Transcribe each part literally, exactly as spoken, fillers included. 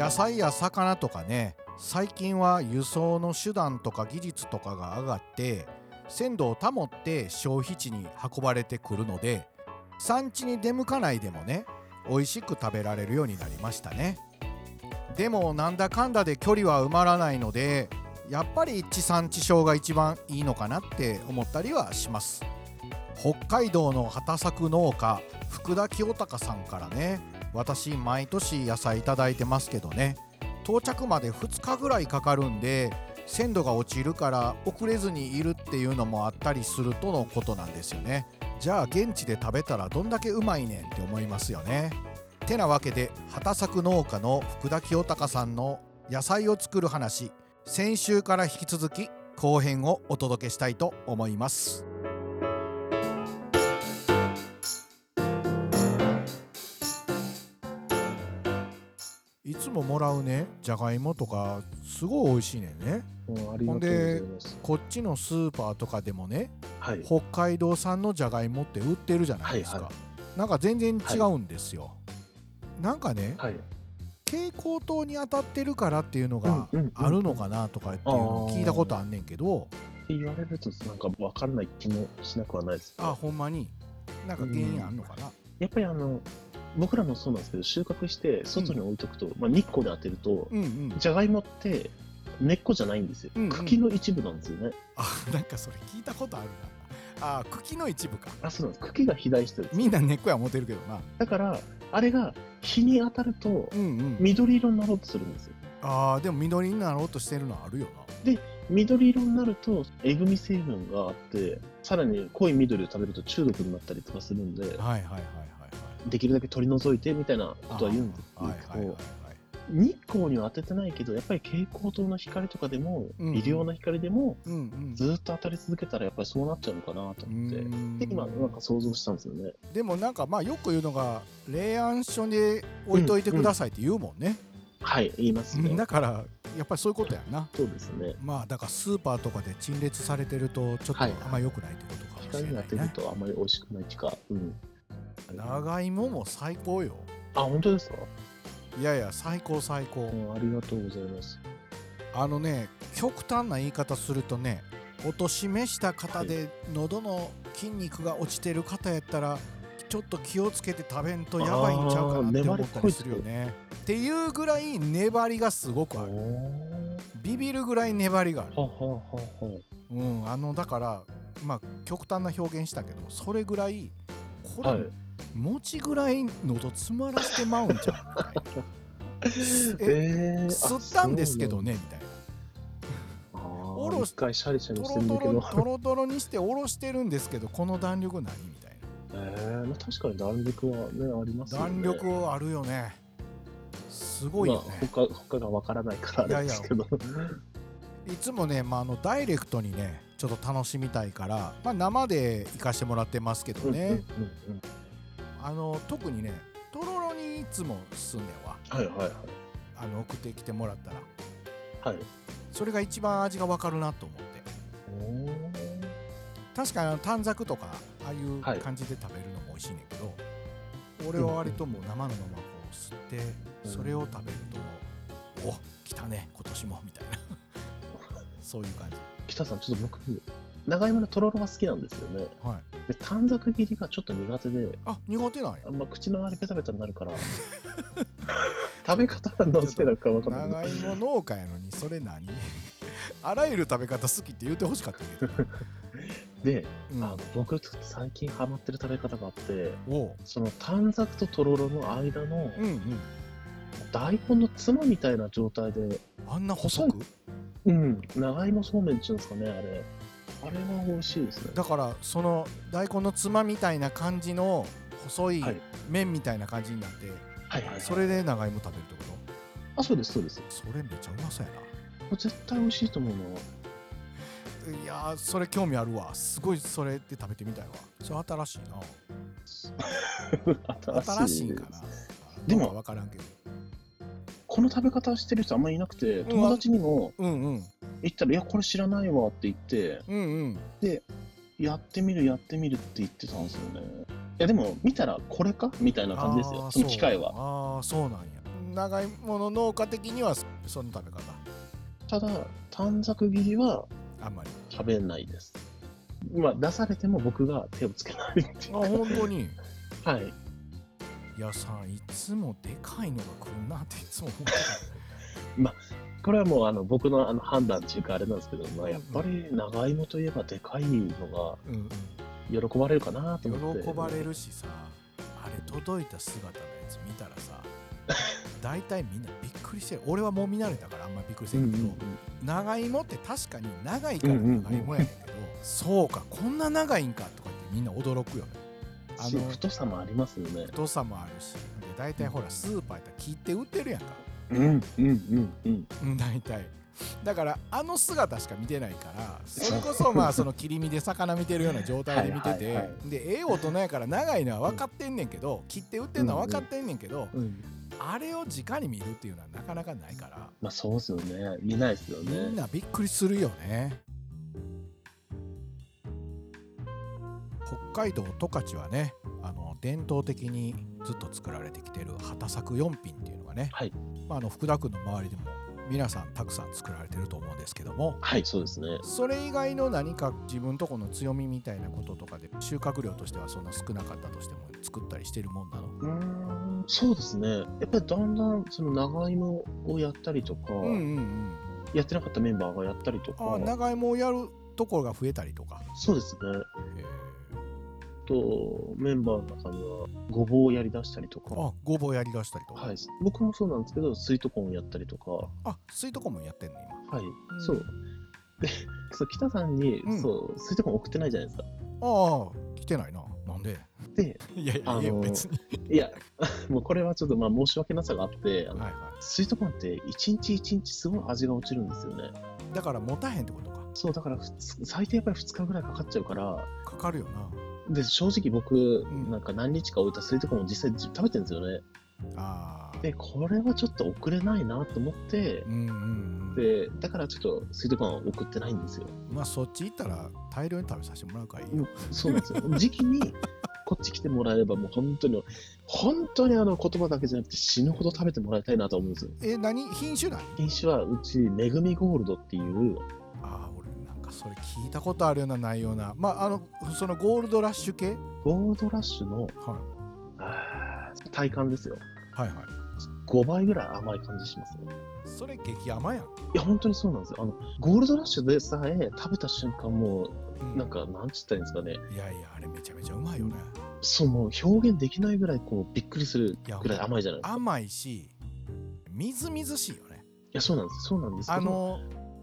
野菜や魚とかね、最近は輸送の手段とか技術とかが上がって鮮度を保って消費地に運ばれてくるので、産地に出向かないでもね、美味しく食べられるようになりましたね。でもなんだかんだで距離は埋まらないので、やっぱり地産地消が一番いいのかなって思ったりはします。北海道の畑作農家福田清隆さんからね、私毎年野菜いただいてますけどね、到着までふつかぐらいかかるんで、鮮度が落ちるから遅れずにいるっていうのもあったりするとのことなんですよね。じゃあ現地で食べたらどんだけうまいねんって思いますよね。てなわけで、畑作農家の福田清隆さんの野菜を作る話、先週から引き続き後編をお届けしたいと思います。いつももらうね、じゃがいもとかすごい美味しいねんね。ほんでこっちのスーパーとかでもね、はい、北海道産のじゃがいもって売ってるじゃないですか、はいはい、なんか全然違うんですよ、はい、なんかね、はい、蛍光灯に当たってるからっていうのがあるのかなとかっていうのを聞いたことあんねんけど、言われるとなんか分からない気もしなくはないです。あ、ほんまになんか原因あんのかな。やっぱりあの僕らもそうなんですけど、収穫して外に置いとくと、うん、まあ、日光で当てると、うんうん、じゃがいもって根っこじゃないんですよ、うんうん、茎の一部なんですよね。あ、なんかそれ聞いたことあるな。あ、茎の一部か。あ、そうなんです。茎が肥大してる。みんな根っこは持てるけどな。だからあれが日に当たると緑色になろうとするんですよ、うんうん、あー、でも緑になろうとしてるのはあるよな。で、緑色になるとえぐみ成分があって、さらに濃い緑を食べると中毒になったりとかするんで、はいはいはいはい、できるだけ取り除いてみたいなことは言うんですけど、日光には当ててないけど、やっぱり蛍光灯の光とかでも、うん、微量な光でも、うんうん、ずっと当たり続けたらやっぱりそうなっちゃうのかなと思って、で今なんか想像したんですよね。でもなんかまあよく言うのが、冷暗所に置いといてくださいって言うもんね、うんうん、はい、言いますね。だからやっぱりそういうことやな。そうですね。まあだからスーパーとかで陳列されてるとちょっとあんま良くないってことかもしれないね、はい、光に当てるとあんまり美味しくないっていうか、うん、長芋も最高よ。あ、本当ですか。いやいや、最高最高、うん、ありがとうございます。あのね、極端な言い方するとね、お年めした方で喉の筋肉が落ちてる方やったらちょっと気をつけて食べんとやばいんちゃうかなって思ったりするよね。っていうぐらい粘りがすごくある。ビビるぐらい粘りがある。はははは、うん、あのだからまあ極端な表現したけど、それぐらいこれ、はい、餅ぐらい喉詰まらせてまうんじゃん、えー、吸ったんですけどねみたいな。おろし、トロトロ、トロトロにしておろしてるんですけど、この弾力何みたいな、えー、確かに弾力は、ね、ありますよね。弾力あるよね、すごいよね、まあ、他, 他がわからないからですけど。いやいやいつもね、まあ、あのダイレクトにねちょっと楽しみたいから、まあ、生で行かしてもらってますけどね、うんうんうんうん、あの特にね、とろろにいつも住んでは、はいはいはい、あの送ってきてもらったら、はい、それが一番味が分かるなと思って。確かにあの短冊とかああいう感じで食べるのも美味しいねんけど、はい、俺は割ともう生のままこう吸って、うん、それを食べると、お、来たね今年もみたいなそういう感じ。北さん、ちょっと僕長芋のとろろが好きなんですよね、はい、で短冊切りがちょっと苦手で。あ、苦手なんや。あんま口の周りペタペタになるから食べ方はどうしてなのか分からない。長芋農家やのにそれ何あらゆる食べ方好きって言ってほしかったけどで、うん、あの僕最近ハマってる食べ方があって、お、その短冊ととろろの間の、うんうん、大根のつまみたいな状態で、あんな細く、うん、長芋そうめんっていうんですかね、あれあれは美味しいですね。だからその大根のつまみたいな感じの細い麺みたいな感じになって、はいはいはいはい、それで長芋食べるってこと。あ、そうですそうです。それめっちゃうまそうやな。絶対美味しいと思うの。いやー、それ興味あるわ。すごい、それって食べてみたいわ。それ新しいな新しいんかな。でも分からんけど、この食べ方してる人あんまりいなくて、友達にも、うんうん、言ったら、いやこれ知らないわって言って、うんうん、でやってみるやってみるって言ってたんですよね。いやでも見たらこれかみたいな感じですよ、その機械は。ああ、そうなんや。長芋の農家的にはその食べ方。ただ短冊切りはあんまり食べないです。今出されても僕が手をつけないっていう。あ、本当にはい。いやさ、いつもでかいのが来るなっていつも思ってた。まあこれはもうあの僕のあの判断っていうかあれなんですけど、まあ、やっぱり長芋といえばでかいのが喜ばれるかなと思って、うんうん、喜ばれるしさ、あれ届いた姿のやつ見たらさ大体みんなびっくりしてる。俺はもみ慣れたからあんまりびっくりしてるけど、うんうんうん、長芋って確かに長いから長芋やねんけど、うんうんうん、そうかこんな長いんかとかってみんな驚くよね。あの太さもありますよね。太さもあるし、大体ほらスーパーやったら切って売ってるやんか。うんうんうんうん。大体だからあの姿しか見てないから、それこそまあその切り身で魚見てるような状態で見ててはいはい、はい、でええ大人やから長いのは分かってんねんけど、切って売ってんのは分かってんねんけど、うんうん、あれを直に見るっていうのはなかなかないから。まあそうですよね、見ないですよね。みんなびっくりするよね。北海道十勝はね、あの伝統的にずっと作られてきている畑作よん品っていうのがね、はい、まあ、あの福田君の周りでも皆さんたくさん作られてると思うんですけども、はい、そうですね。それ以外の何か自分とこの強みみたいなこととかで収穫量としてはそんな少なかったとしても作ったりしてるもんなの？うーん、そうですね。やっぱりだんだんその長芋をやったりとか、うんうんうん、やってなかったメンバーがやったりとか、あ、長芋をやるところが増えたりとか。そうですね。えーとメンバーの中にはごぼうをやりだしたりとか。あ、ごぼうやりだしたりとか、はい、僕もそうなんですけどスイートコーンをやったりとか。あ、スイートコーンもやってんの今。はい、うん、そうで、そう北さんに、うん、そうスイートコーン送ってないじゃないですか。ああ、来てないな。なんでで、いやいや、あのー、別にいやもうこれはちょっとまあ申し訳なさがあってあの、はいはい、スイートコーンって一日一日すごい味が落ちるんですよね。だから持たへんってことか。そうだから最低やっぱりふつかぐらいかかっちゃうから。かかるよな。で正直僕、うん、なんか何日か置いたスイートコーンも実際食べてるんですよね。あでこれはちょっと送れないなと思って、うんうんうん、でだからちょっとスイートコーンは送ってないんですよ。まあそっち行ったら大量に食べさせてもらうからいいよ。そうなんですよ。時期にこっち来てもらえればもう本当に本当にあの言葉だけじゃなくて死ぬほど食べてもらいたいなと思うんですよ。え、何品種だ？品種はうちめぐみゴールドっていう。あ、それ聞いたことあるようなないような、まあ、あのそのゴールドラッシュ系。ゴールドラッシュの、はい、あ体感ですよ。はいはい。ごばいぐらい甘い感じしますね。それ激甘やん。いや本当にそうなんですよ。あのゴールドラッシュでさえ食べた瞬間もう、うん、なんかなんちったらいいんですかね。いやいや、あれめちゃめちゃうまいよね。そう、もう表現できないぐらいこうびっくりするぐらい甘いじゃないですか。い甘いしみずみずしいよね。いやそうなんです、そうなんですけど、あの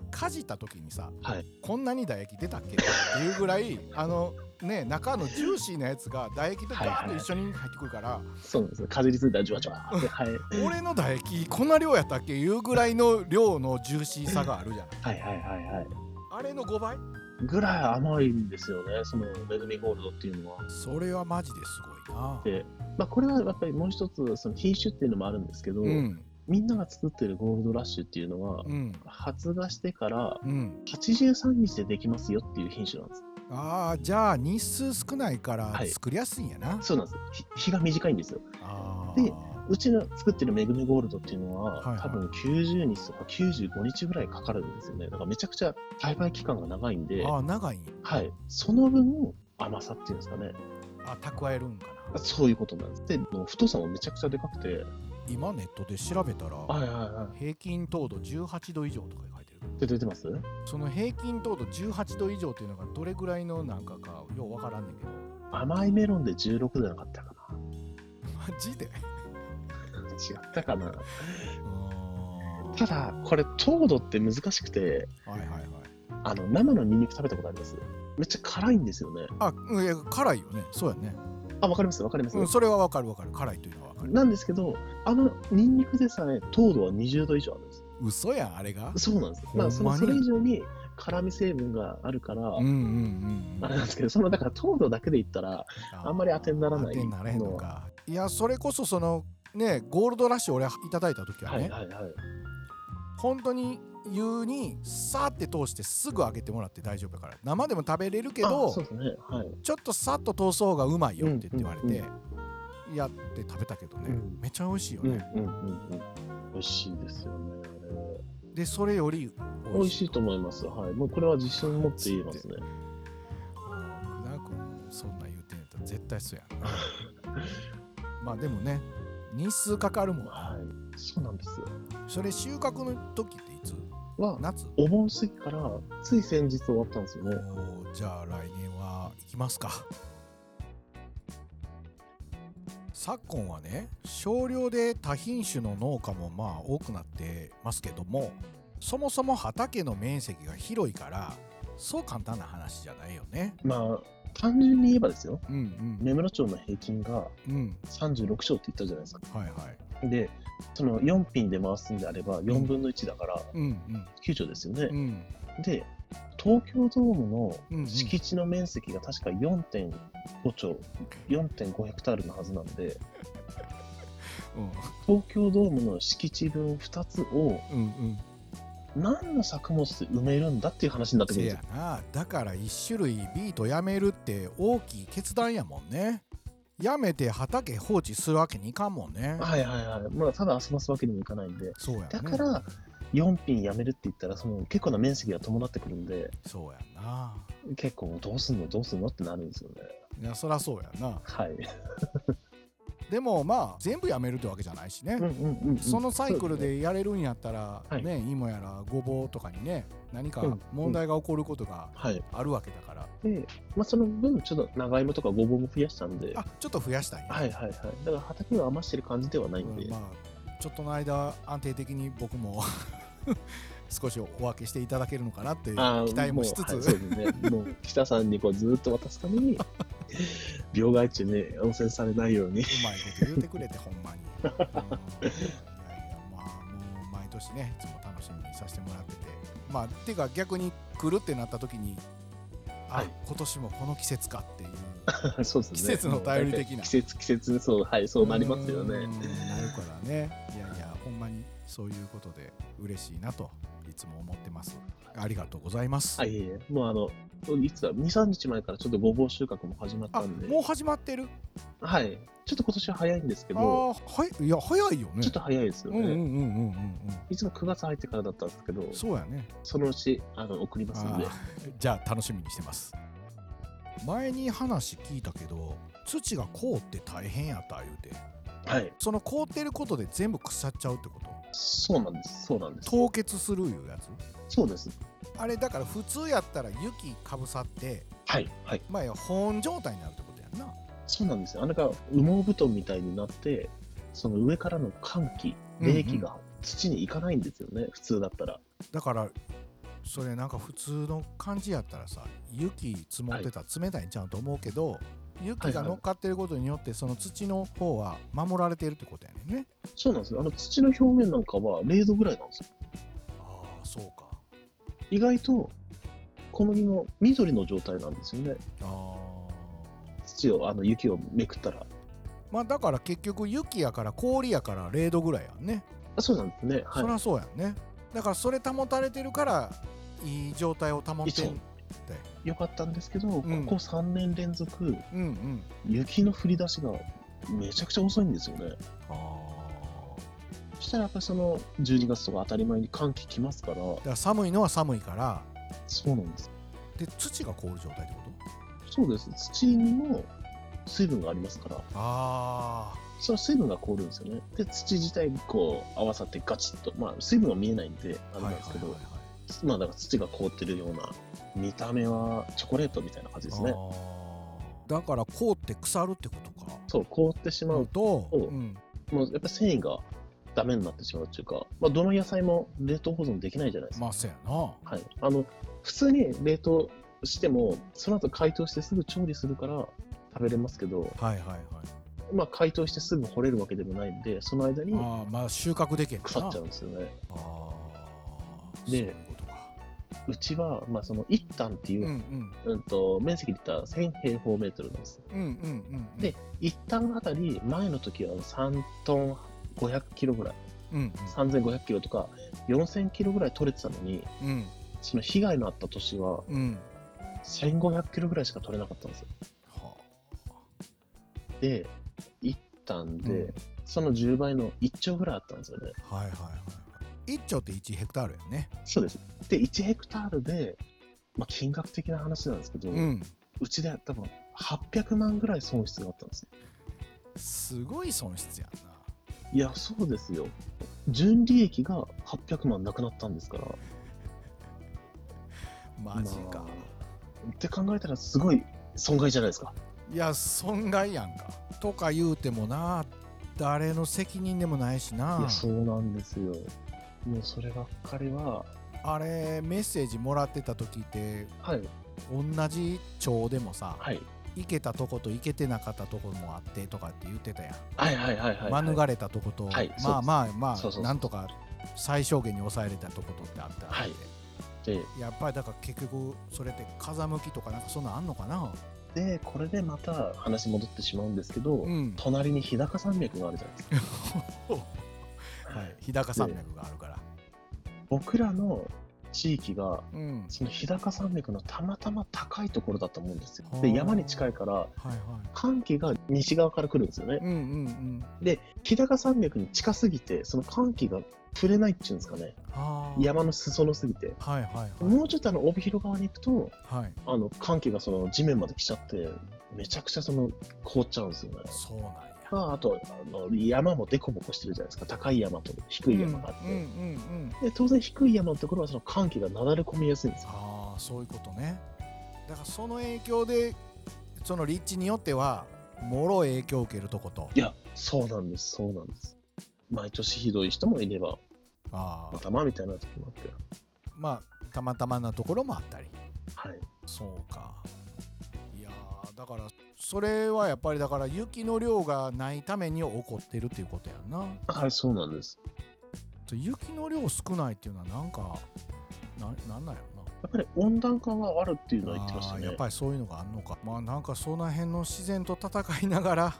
かじった時にさ、はい、こんなに唾液出たっけっていうぐらいあの、ね、中のジューシーなやつが唾液とガーッと一緒に入ってくるから、はいはい、そうなんですよ。かじりついたらジュワジュワって、はい、俺の唾液こんな量やったっけいうぐらいの量のジューシーさがあるじゃないはいはいはい、はい、あれのごばいぐらい甘いんですよね、そのめぐみゴールドっていうのは。それはマジですごいな。で、まあ、これはやっぱりもう一つその品種っていうのもあるんですけど、うん、みんなが作ってるゴールドラッシュっていうのは、うん、発芽してからはちじゅうさんにちでできますよっていう品種なんです。ああ、じゃあ日数少ないから作りやすいんやな、はい、そうなんです。日が短いんですよ。あで、うちの作ってるめぐみゴールドっていうのは、はいはい、多分きゅうじゅうにちとかきゅうじゅうごにちぐらいかかるんですよね。だからめちゃくちゃ栽培期間が長いんで。ああ、長いんや。はい、その分甘さっていうんですかね。あ、蓄えるんかな。そういうことなんです。で、太さもめちゃくちゃでかくて、今ネットで調べたら、はいはいはい、平均糖度じゅうはちど以上とか書いてる。出てます？その平均糖度じゅうはちど以上というのがどれぐらいのなんかかようわからんねんけど、甘いメロンでじゅうろくどじゃなかったかな。マジで違ったかな。ただこれ糖度って難しくて、はいはいはい、あの生のニンニク食べたことあります？めっちゃ辛いんですよね。あ、いや辛いよね。そうやね。あ、わかりますわかります、うん、それはわかるわかる。辛いというのはわかるなんですけど、あのニンニクでさえ糖度はにじゅうど以上あるんです。嘘やん、あれが。そうなんです。まあ、そのそれ以上に辛み成分があるから、うんうんうん、あれなんですけど、そのだから糖度だけでいったらあんまり当てにならない。当てになれへんのか。いや、それこそそのね、ゴールドラッシュ俺いただいた時はね、はいはいはい、本当に湯にさーって通してすぐ揚げてもらって大丈夫だから、生でも食べれるけど、ね、はい、ちょっとさっと通す方がうまいよって言われて、うんうんうん、やって食べたけどね、うん、めちゃ美味しいよね、うんうんうんうん、美味しいですよね。でそれより美味しい、美味しいと思います、はい、もうこれは自信持って言いますね。なんかそんな言うてんやったら絶対そうやんまあでもね日数かかるもん、はい、そうなんですよ。それ収穫の時っていつは夏、お盆過ぎからつい先日終わったんですよね。じゃあ来年は行きますか。昨今はね少量で多品種の農家もまあ多くなってますけども、そもそも畑の面積が広いからそう簡単な話じゃないよね。まあ単純に言えばですよ、うんうん、芽室町の平均がさんじゅうろくしょうって言ったじゃないですか、うん、はいはい。でそのよん品で回すんであればよんぶんのいちだからきゅうしょうですよね、うんうん、で東京ドームの敷地の面積が確か よんてんごちょう よんてんごヘクタールのはずなんで、東京ドームの敷地分ふたつを何の作物で埋めるんだっていう話になってくるんですよ。いやな、だからいち種類ビートやめるって大きい決断やもんね。やめて畑放置するわけにいかんもんね。はいはいはい、まあ、ただ遊ばすわけにもいかないんで、そうや、ね、だからよん品やめるって言ったらその結構な面積が伴ってくるんで、そうやな、結構どうすんのどうすんのってなるんですよね。いやそりゃそうやな、はいでもまあ全部やめるってわけじゃないしね、うんうんうん、そのサイクルでやれるんやったら、ねね、はい、芋やらごぼうとかにね何か問題が起こることがあるわけだから、うんうん、はい。で、まあ、その分ちょっと長芋とかごぼうも増やしたんで、あ、ちょっと増やしたんや、はいはいはい、だから畑を余してる感じではないんで、うん、まあ、ちょっとの間安定的に僕も少しお分けしていただけるのかなっていう期待もしつつ、もう、はい、そうですね、もう北さんにこうずっと渡すために病害虫ね、汚染されないようにうまいこと言うてくれてほんまに、うん、いやいや、まあもう毎年ねいつも楽しみにさせてもらってて、まあてか逆に来るってなった時に、はい、あ、今年もこの季節かっていうそうですね、季節の頼り的な季節季節、そう、はい、そうなりますよね、なるからね、いやいやほんまにそういうことで嬉しいなといつも思ってます。ありがとうございます。あ、いえいえ、もうあのいつだ にさんにちまえからちょっとごぼう収穫も始まったんで。あ、もう始まってる。はい、ちょっと今年は早いんですけど、あ、はい、いや早いよね、ちょっと早いですよね、うんうんうんうんうん、いつもくがつ入ってからだったんですけど、そうやね、そのうちあの送りますんで、じゃあ楽しみにしてます。前に話聞いたけど土が凍って大変やった言うて、はい、その凍ってることで全部腐っちゃうってこと。そうなんです、そうなんです、凍結するいうやつ。そうです。あれだから普通やったら雪かぶさって、はいはい、まあ保温状態になるってことやんな。そうなんですよ。あれが羽毛布団みたいになってその上からの寒気冷気が土に行かないんですよね、うんうん、普通だったら。だからそれなんか普通の感じやったらさ雪積もってたら冷たいんちゃうと思うけど、はい、雪が乗っかってることによってその土の方は守られているってことやねんね。そうなんですよ。あの土の表面なんかはれいどぐらいなんですよ。ああ、そうか。意外と小麦の緑の状態なんですよね。ああ。土をあの雪をめくったら。まあだから結局雪やから氷やかられいどぐらいやんね。あ、そうなんですね。はい、そりゃそうやんね。だからそれ保たれてるからいい状態を保ってる。よかったんですけど、うん、ここさんねん連続、うんうん、雪の降り出しがめちゃくちゃ遅いんですよね。あ、そしたらやっぱりそのじゅうにがつとか当たり前に寒気きますから、だから寒いのは寒いから。そうなんです。で土が凍る状態ってこと。そうです。土にも水分がありますから、あ、その水分が凍るんですよね。で土自体にこう合わさってガチッと、まあ水分は見えないんであれなんですけど、はいはいはいはい、まあだから土が凍ってるような見た目はチョコレートみたいな感じですね。あ、だから凍って腐るってことか。そう、凍ってしまうと、うん、もうやっぱ繊維がダメになってしまうっていうか、まあ、どの野菜も冷凍保存できないじゃないですか。まあそうやな、はい、あの普通に冷凍してもその後解凍してすぐ調理するから食べれますけど、はいはいはい、まあ解凍してすぐ掘れるわけでもないんで、その間にあ、まあ収穫できるな、腐っちゃうんですよね。あ、でうちは、まあ、その一旦っていう、うんうんうん、と面積で言ったらせんへいほうメートルなんです、うんうんうんうん、で一旦あたり前の時はさんトンごひゃくキロぐらい、うんうん、さんぜんごひゃくキロとかよんせんキロぐらい取れてたのに、うん、その被害のあった年は、うん、せんごひゃくキロぐらいしか取れなかったんですよ、はあ、で一ったんで、うん、そのじゅうばいのいっちょうぐらいあったんですよね。はいはいはい。いっちょうっていちヘクタールやね。そうです。で、いちヘクタールで、まあ、金額的な話なんですけど、うん、うちで多分はっぴゃくまんぐらい損失があったんですよ。すごい損失やんな。いや、そうですよ。純利益がはっぴゃくまんなくなったんですから。マジか、まあ。って考えたらすごい損害じゃないですか。いや、損害やんか。とか言うてもな、誰の責任でもないしな。いや、そうなんですよ。もうそればっかりは。あれ、メッセージもらってた時って、はい、同じ町でもさ、はい、行けたとこと行けてなかったとこもあってとかって言ってたやん。はいはいはいはい、はい。免れたとこと、はい、まあまあまあ、そうそうそうそう、なんとか最小限に抑えれたとことってあったわけで。はいやっぱりだから結局それって風向きとかなんかそんなんあんのかな。でこれでまた話戻ってしまうんですけど、うん、隣に日高山脈があるじゃないですか、はい、日高山脈があるから僕らの地域が、うん、その日高山脈のたまたま高いところだったもんですよ。で山に近いから、はいはい、寒気が西側から来るんですよね、うんうんうん、で日高山脈に近すぎてその寒気が触れないっていうんですかね、山の裾野すぎて、はいはいはい、もうちょっとあの帯広側に行くと、はい、あの寒気がその地面まで来ちゃってめちゃくちゃその凍っちゃうんですよね。そうなんや。まあ、あとあの山もデコボコしてるじゃないですか。高い山と低い山があって、うんうんうんうん、で当然低い山のところはその寒気がなだれ込みやすいんですよ。ああ、そういうことね。だからその影響でその立地によってはもろ影響を受けるとこと。いや、そうなんです、そうなんです。毎年ひどい人もいれば、あまたまみたいなところもあって、まあたまたまなところもあったり。はい。そうか。いやだから。それはやっぱりだから雪の量がないために起こってるっていうことやんな。はい、そうなんです。雪の量少ないっていうのはなんか な, なんなんやろな。やっぱり温暖化があるっていうのは言ってましたね。やっぱりそういうのがあるのか。まあなんかその辺の自然と戦いながら、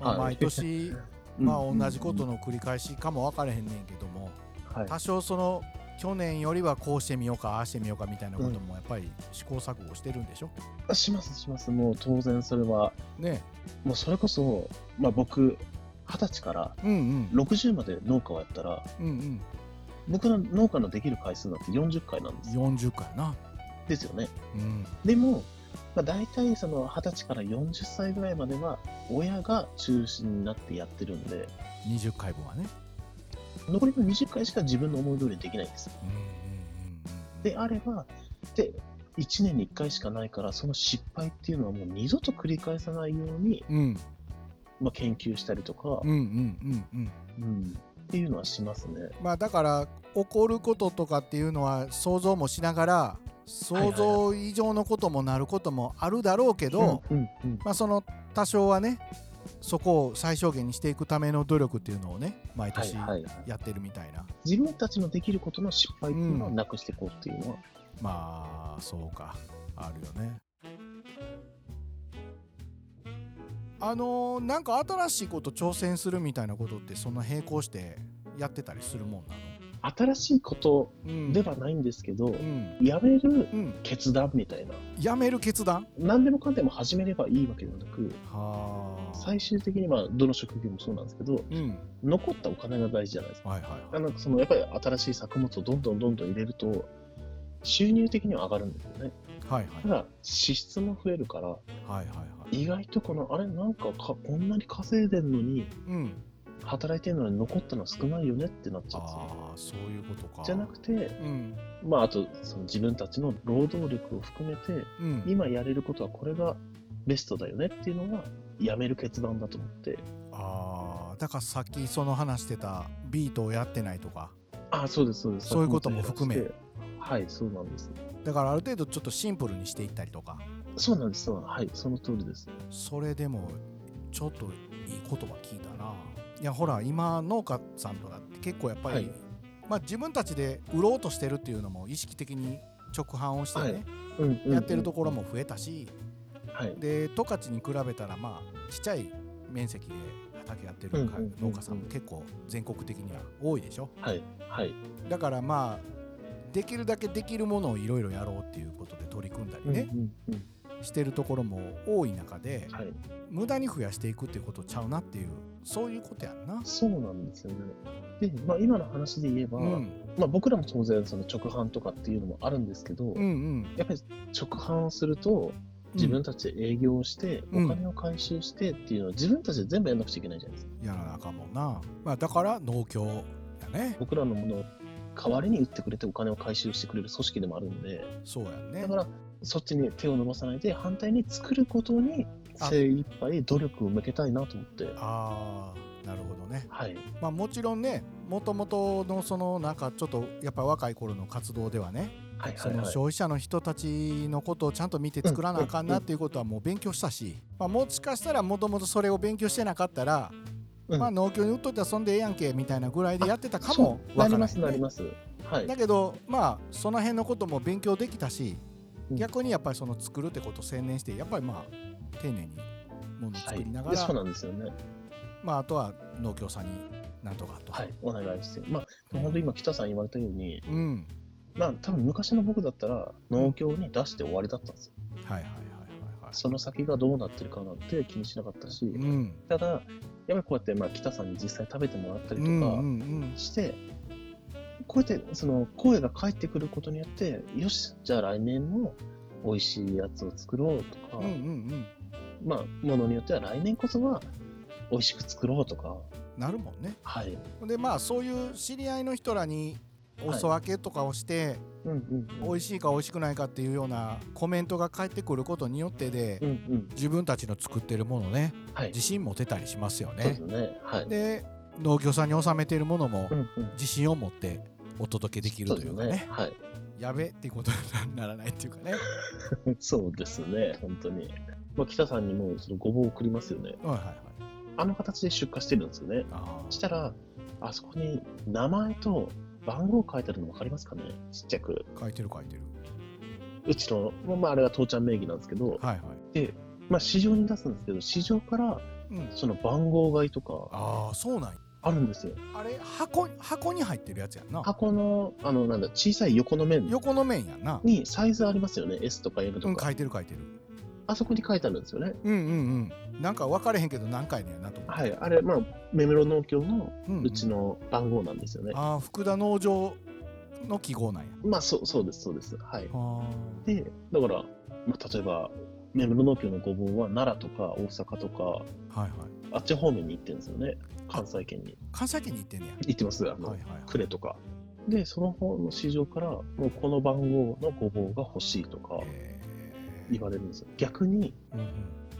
まあ、毎年まあ同じことの繰り返しかも分からへんねんけども、はい、多少その去年よりはこうしてみようかああしてみようかみたいなこともやっぱり試行錯誤してるんでしょ、うん、しますします。もう当然それはね、もうそれこそ、まあ、僕はたちからろくじゅうまで農家をやったら、うんうん、僕の農家のできる回数なんてよんじゅっかいなんですよ。よんじゅっかいなですよね、うん、でも、まあ、大体そのはたちからよんじゅっさいぐらいまでは親が中心になってやってるんでにじゅっかいぶんはね残りのにじゅっかいしか自分の思い通りできないんですよ、うんうんうんうん、であればでいちねんにいっかいしかないからその失敗っていうのはもう二度と繰り返さないように、うん、まあ、研究したりとか、うんうんうんうんうん、っていうのはしますね。まあだから起こることとかっていうのは想像もしながら想像以上のこともなることもあるだろうけど、まあその多少はねそこを最小限にしていくための努力っていうのをね毎年やってるみたいな、はいはいはい、自分たちのできることの失敗っていうのをなくしていこうっていうのは、うん、まあそうかあるよね。あのー、なんか新しいこと挑戦するみたいなことってそんな並行してやってたりするもんなの。新しいことではないんですけど、うん、やめる決断みたいな、うん、やめる決断？何でもかんでも始めればいいわけではなく、は最終的にまあどの職業もそうなんですけど、うん、残ったお金が大事じゃないですか、はいはいはい、あのそのやっぱり新しい作物をどんどんどんどん入れると収入的には上がるんですよね、はいはい、ただ支出も増えるから、はいはいはい、意外とこのあれなんか、 かこんなに稼いでんのに、うん、働いてるのに残ったのは少ないよねってなっちゃうんですよ。ああ、そういうことか。じゃなくて、うん、まああとその自分たちの労働力を含めて、うん、今やれることはこれがベストだよねっていうのがやめる決断だと思って。ああ、だからさっきその話してたビートをやってないとか。ああ、そうですそうです。そういうことも含め。はい、そうなんです。だからある程度ちょっとシンプルにしていったりとか。そうなんです。そうなんです。はい、その通りです。それでもちょっといい言葉聞いたな。いやほら今農家さんとかって結構やっぱり、はい、まあ、自分たちで売ろうとしてるっていうのも意識的に直販をしてね、はい、うんうんうん、やってるところも増えたし、はい、で十勝に比べたらまあちっちゃい面積で畑やってる農家さんも結構全国的には多いでしょ、はいはい、だからまあできるだけできるものをいろいろやろうっていうことで取り組んだりね、うんうんうん、してるところも多い中で、はい、無駄に増やしていくっていうことちゃうなっていう、そういうことやんな。そうなんですよね。で、まあ、今の話で言えば、うん、まあ、僕らも当然その直販とかっていうのもあるんですけど、うんうん、やっぱり直販をすると自分たちで営業をして、うん、お金を回収してっていうのは自分たちで全部やんなくちゃいけないじゃないですか。やらなあかんもんな、まあ、だから農協だね。僕らのものを代わりに売ってくれてお金を回収してくれる組織でもあるんで、そうやね。だからそっちに手を伸ばさないで反対に作ることに精一杯努力を向けたいなと思って。ああ、なるほどね、はい。まあ、もちろんね、もともとのそのなんかちょっとやっぱ若い頃の活動ではね、はいはいはい、その消費者の人たちのことをちゃんと見て作らなあかんなっていうことはもう勉強したし、まあ、もしかしたらもともとそれを勉強してなかったら、うん、まあ、農協に売っといたらそんでええやんけみたいなぐらいでやってたかもわからないね。なりますなります、はい。だけどまあその辺のことも勉強できたし、うん、逆にやっぱりその作るってことを専念してやっぱりまあ丁寧にものを作りながら、はい、そうなんですよね。まあ、あとは農協さんになんとかと、はい、お願いして、まあ本当今北さん言われたように、うん、まあ、多分昔の僕だったら農協に出して終わりだったんですよ、はいはいはいはい、はい、その先がどうなってるかなんて気にしなかったし、うん、ただやっぱりこうやってまあ北さんに実際食べてもらったりとかして、うんうんうん、こうやってその声が返ってくることによって、よしじゃあ来年も美味しいやつを作ろうとか、うんうんうん、まあものによっては来年こそは美味しく作ろうとかなるもんね、はい。でまあそういう知り合いの人らにお裾分けとかをして、はい、うんうんうん、美味しいか美味しくないかっていうようなコメントが返ってくることによってで、うんうん、自分たちの作ってるものね、はい、自信持てたりしますよね。そうですね、はい。で農協さんに納めているものも、うんうん、自信を持ってお届けできるというかね、ね、はい、やべっていうことにならないっていうかねそうですね、本当に、まあ、北さんにもそのごぼうを送りますよね、はいはいはい、あの形で出荷してるんですよね。あしたらあそこに名前と番号書いてあるの分かりますかね、ちっちゃく書いてる書いてるうちの、まあ、あれが父ちゃん名義なんですけど、はいはい、で、まあ、市場に出すんですけど、市場からその番号買いとか、うん、ああそうなんや、あるんですよ。あれ 箱, 箱に入ってるやつやんな。箱のあのなんだ小さい横の面横の面やんなにサイズありますよね、 S とか M とか、うん、書いてる書いてる、あそこに書いてあるんですよね。うんうんうん。なんか分かれへんけど何回ねやなと思って。はい、あれまあ芽室農協のうちの番号なんですよね。うんうん、ああ、福田農場の記号なんや。まあそうそうですそうです。はい。あでだから、まあ、例えば芽室農協のごぼうは奈良とか大阪とか、はいはい、あっち方面に行ってるんですよね。関西圏に。関西圏に行ってんねや。行ってます。あの、はいはいはい、呉とか。でその方の市場からもうこの番号のごぼうが欲しいとか。言われるんですよ。逆に、うんうん、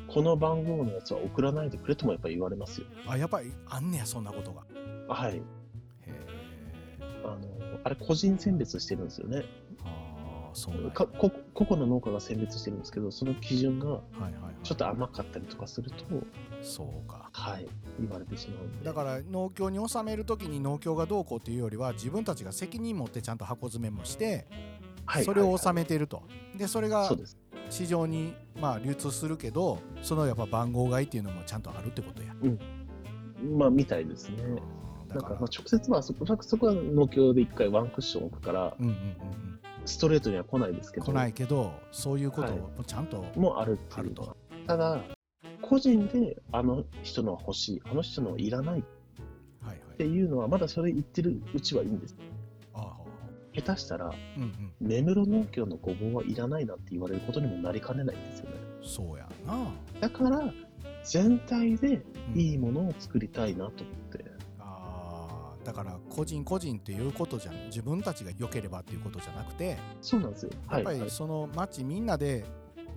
この番号のやつは送らないでくれともやっぱり言われますよ。あ、やっぱりあんねやそんなことが。はい。へあの。あれ個人選別してるんですよね。あそうね。かこ個々の農家が選別してるんですけど、その基準がちょっと甘かったりとかすると、はいはいはい、そうか。はい。言われてしまうんで。だから農協に納めるときに農協がどうこうというよりは、自分たちが責任持ってちゃんと箱詰めもして、はい、それを納めてると。はいはいはい、でそれがそうです。市場にまあ流通するけど、そのやっぱ番号買いっていうのもちゃんとあるってことや。うん、まあみたいですね。だから直接はそこは農協で一回ワンクッション置くから、うんうんうん、ストレートには来ないですけど。来ないけど、そういうこともちゃんと、はい、もうあるっていう。あると。ただ個人であの人のは欲しい、あの人のはいらないっていうのはまだそれ言ってるうちはいいんです。下手したら、うんうん、根室農協のごぼうはいらないなって言われることにもなりかねないんですよね。そうやな。だから全体でいいものを作りたいなと思って、うん、あだから個人個人っていうことじゃん、自分たちが良ければっていうことじゃなくて、そうなんですよ、やっぱりその町みんなで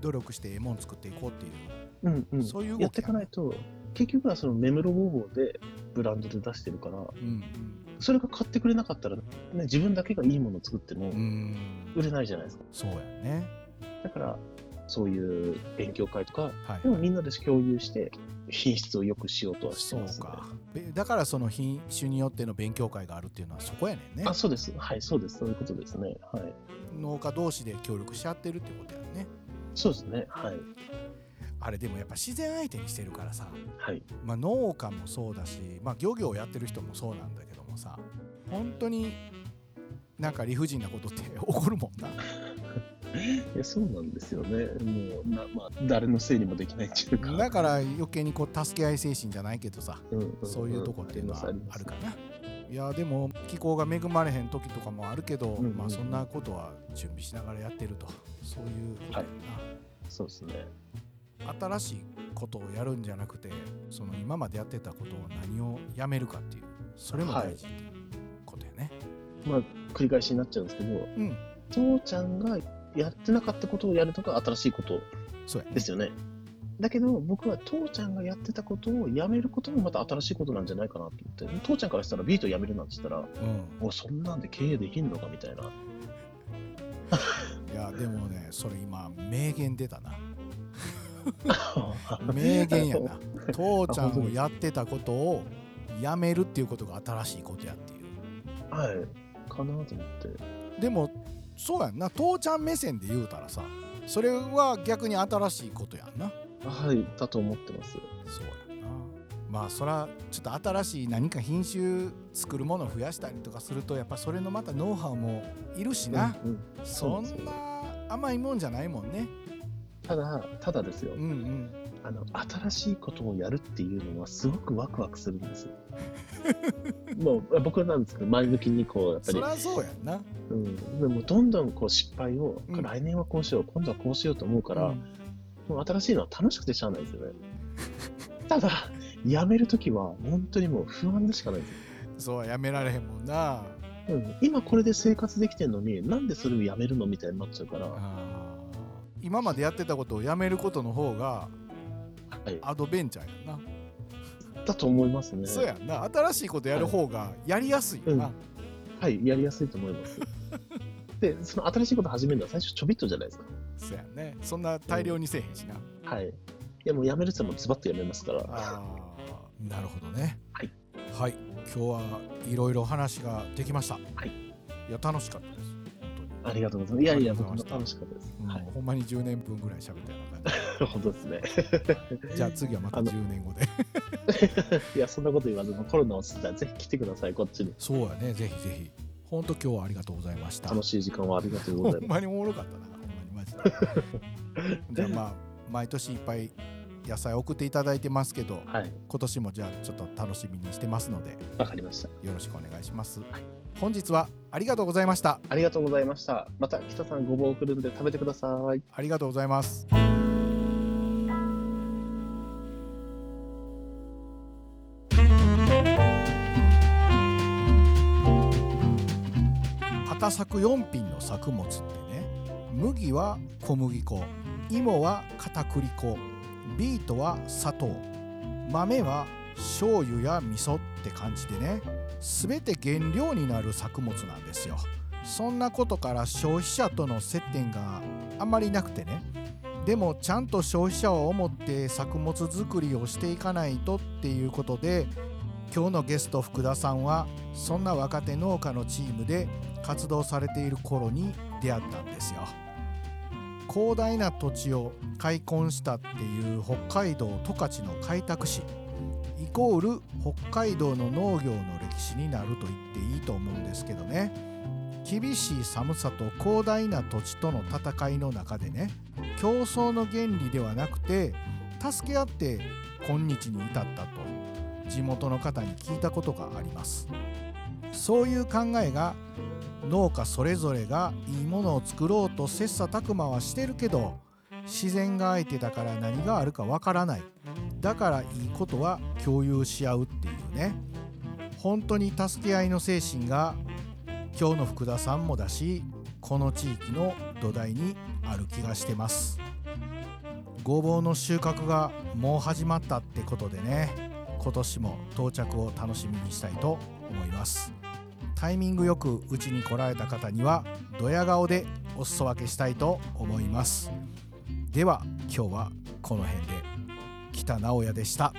努力してええもん作っていこうっていう、うんうん、そういう動きやっていかないと、結局はその根室ごぼうでブランドで出してるから、うんうん、それが買ってくれなかったら、ね、自分だけがいいものを作っても売れないじゃないですか。そうやね。だからそういう勉強会とか、はい、でもみんなで共有して品質を良くしようとはしてます、ね、そうか。だからその品種によっての勉強会があるっていうのはそこやねんね。あ、そうです。はい、そうです。そういうことですね。はい。農家同士で協力し合ってるってことやね。そうですね。はい。あれでもやっぱ自然相手にしてるからさ、はい、まあ、農家もそうだし、まあ、漁業をやってる人もそうなんだけどもさ、本当になんか理不尽なことって起こるもんないやそうなんですよね。もうな、まあ、誰のせいにもできないっていうか、だから余計にこう助け合い精神じゃないけどさ、うんうんうん、そういうとこっていうのはあるかな。いやでも気候が恵まれへん時とかもあるけど、うんうんうん、まあ、そんなことは準備しながらやってると、そういうことだよな、はい、そうですね。新しいことをやるんじゃなくて、その今までやってたことを何をやめるかっていう、それも大事っていうことやね、はい、まあ繰り返しになっちゃうんですけど、うん、父ちゃんがやってなかったことをやるとか新しいことですよね。だけど僕は父ちゃんがやってたことをやめることもまた新しいことなんじゃないかなと思って、父ちゃんからしたらビートやめるなんて言ったら、うん、もうそんなんで経営できんのかみたいな。いやでもね、それ今名言出たな。名言やな。父ちゃんをやってたことをやめるっていうことが新しいことやっていう、はいかなと思って。でもそうやんな、父ちゃん目線で言うたらさ、それは逆に新しいことやんな。はい、だと思ってます。そうやな。まあそらちょっと新しい何か品種作るものを増やしたりとかすると、やっぱそれのまたノウハウもいるしな、うんうん、そんな甘いもんじゃないもんね。ただただですよ、うんうん、あの新しいことをやるっていうのはすごくワクワクするんですよ。もう僕なんですけど前向きにこうやっぱりそりゃそうやんな、うん、でもどんどんこう失敗を、うん、来年はこうしよう、今度はこうしようと思うから、うん、もう新しいのは楽しくてしゃあないですよね。ただやめるときは本当にもう不安でしかないですよ。そうやめられへんもんな、うん、今これで生活できてんのになんでそれをやめるのみたいになっちゃうから、あ今までやってたことをやめることの方がアドベンチャーやな、はい、だと思いますね。そうやな、新しいことやる方がやりやすいよな、はい、うん、はい、やりやすいと思います。で、その新しいこと始めるのは最初ちょびっとじゃないですか。そうやね、そんな大量にせえへんしな、うん、はい、いやもうやめる人もズバッとやめますから。あー、なるほどね。はい、はい、今日はいろいろ話ができました。はい、いや楽しかったです。本当にありがとうございます。いやいや僕も楽しかったです、うん、はい、ほんまにじゅうねんぶんぐらい喋ったような感じ。本当ですね。じゃあ次はまたじゅうねんごで。いやそんなこと言わず、コロナ落ちたらぜひ来てくださいこっちに。そうやね、ぜひぜひ。本当今日はありがとうございました。楽しい時間はありがとうございます。ほんまにおもろかったな、ほんまにマジで。じゃあまあ毎年いっぱい野菜送っていただいてますけど、はい、今年もじゃあちょっと楽しみにしてますので、わかりました。よろしくお願いします、はい。本日はありがとうございました。ありがとうございました。また北さんごぼう送るんで食べてください。ありがとうございます。畑作よん品の作物ってね、麦は小麦粉、芋は片栗粉、ビートは砂糖、豆は醤油や味噌って感じでね、すべて原料になる作物なんですよ。そんなことから消費者との接点があんまりなくてね、でもちゃんと消費者を思って作物作りをしていかないとっていうことで、今日のゲスト福田さんはそんな若手農家のチームで活動されている頃に出会ったんですよ。広大な土地を開墾したっていう北海道十勝の開拓史イコール北海道の農業の歴史になると言っていいと思うんですけどね、厳しい寒さと広大な土地との戦いの中でね、競争の原理ではなくて助け合って今日に至ったと地元の方に聞いたことがあります。そういう考えが農家それぞれがいいものを作ろうと切磋琢磨はしてるけど、自然が相手だから何があるかわからない、だからいいことは共有し合うっていうね、本当に助け合いの精神が今日の福田さんもだし、この地域の土台にある気がしてます。ごぼうの収穫がもう始まったってことでね、今年も到着を楽しみにしたいと思います。タイミングよくうちに来られた方にはドヤ顔でお裾分けしたいと思います。では今日はこの辺で、北直也でした。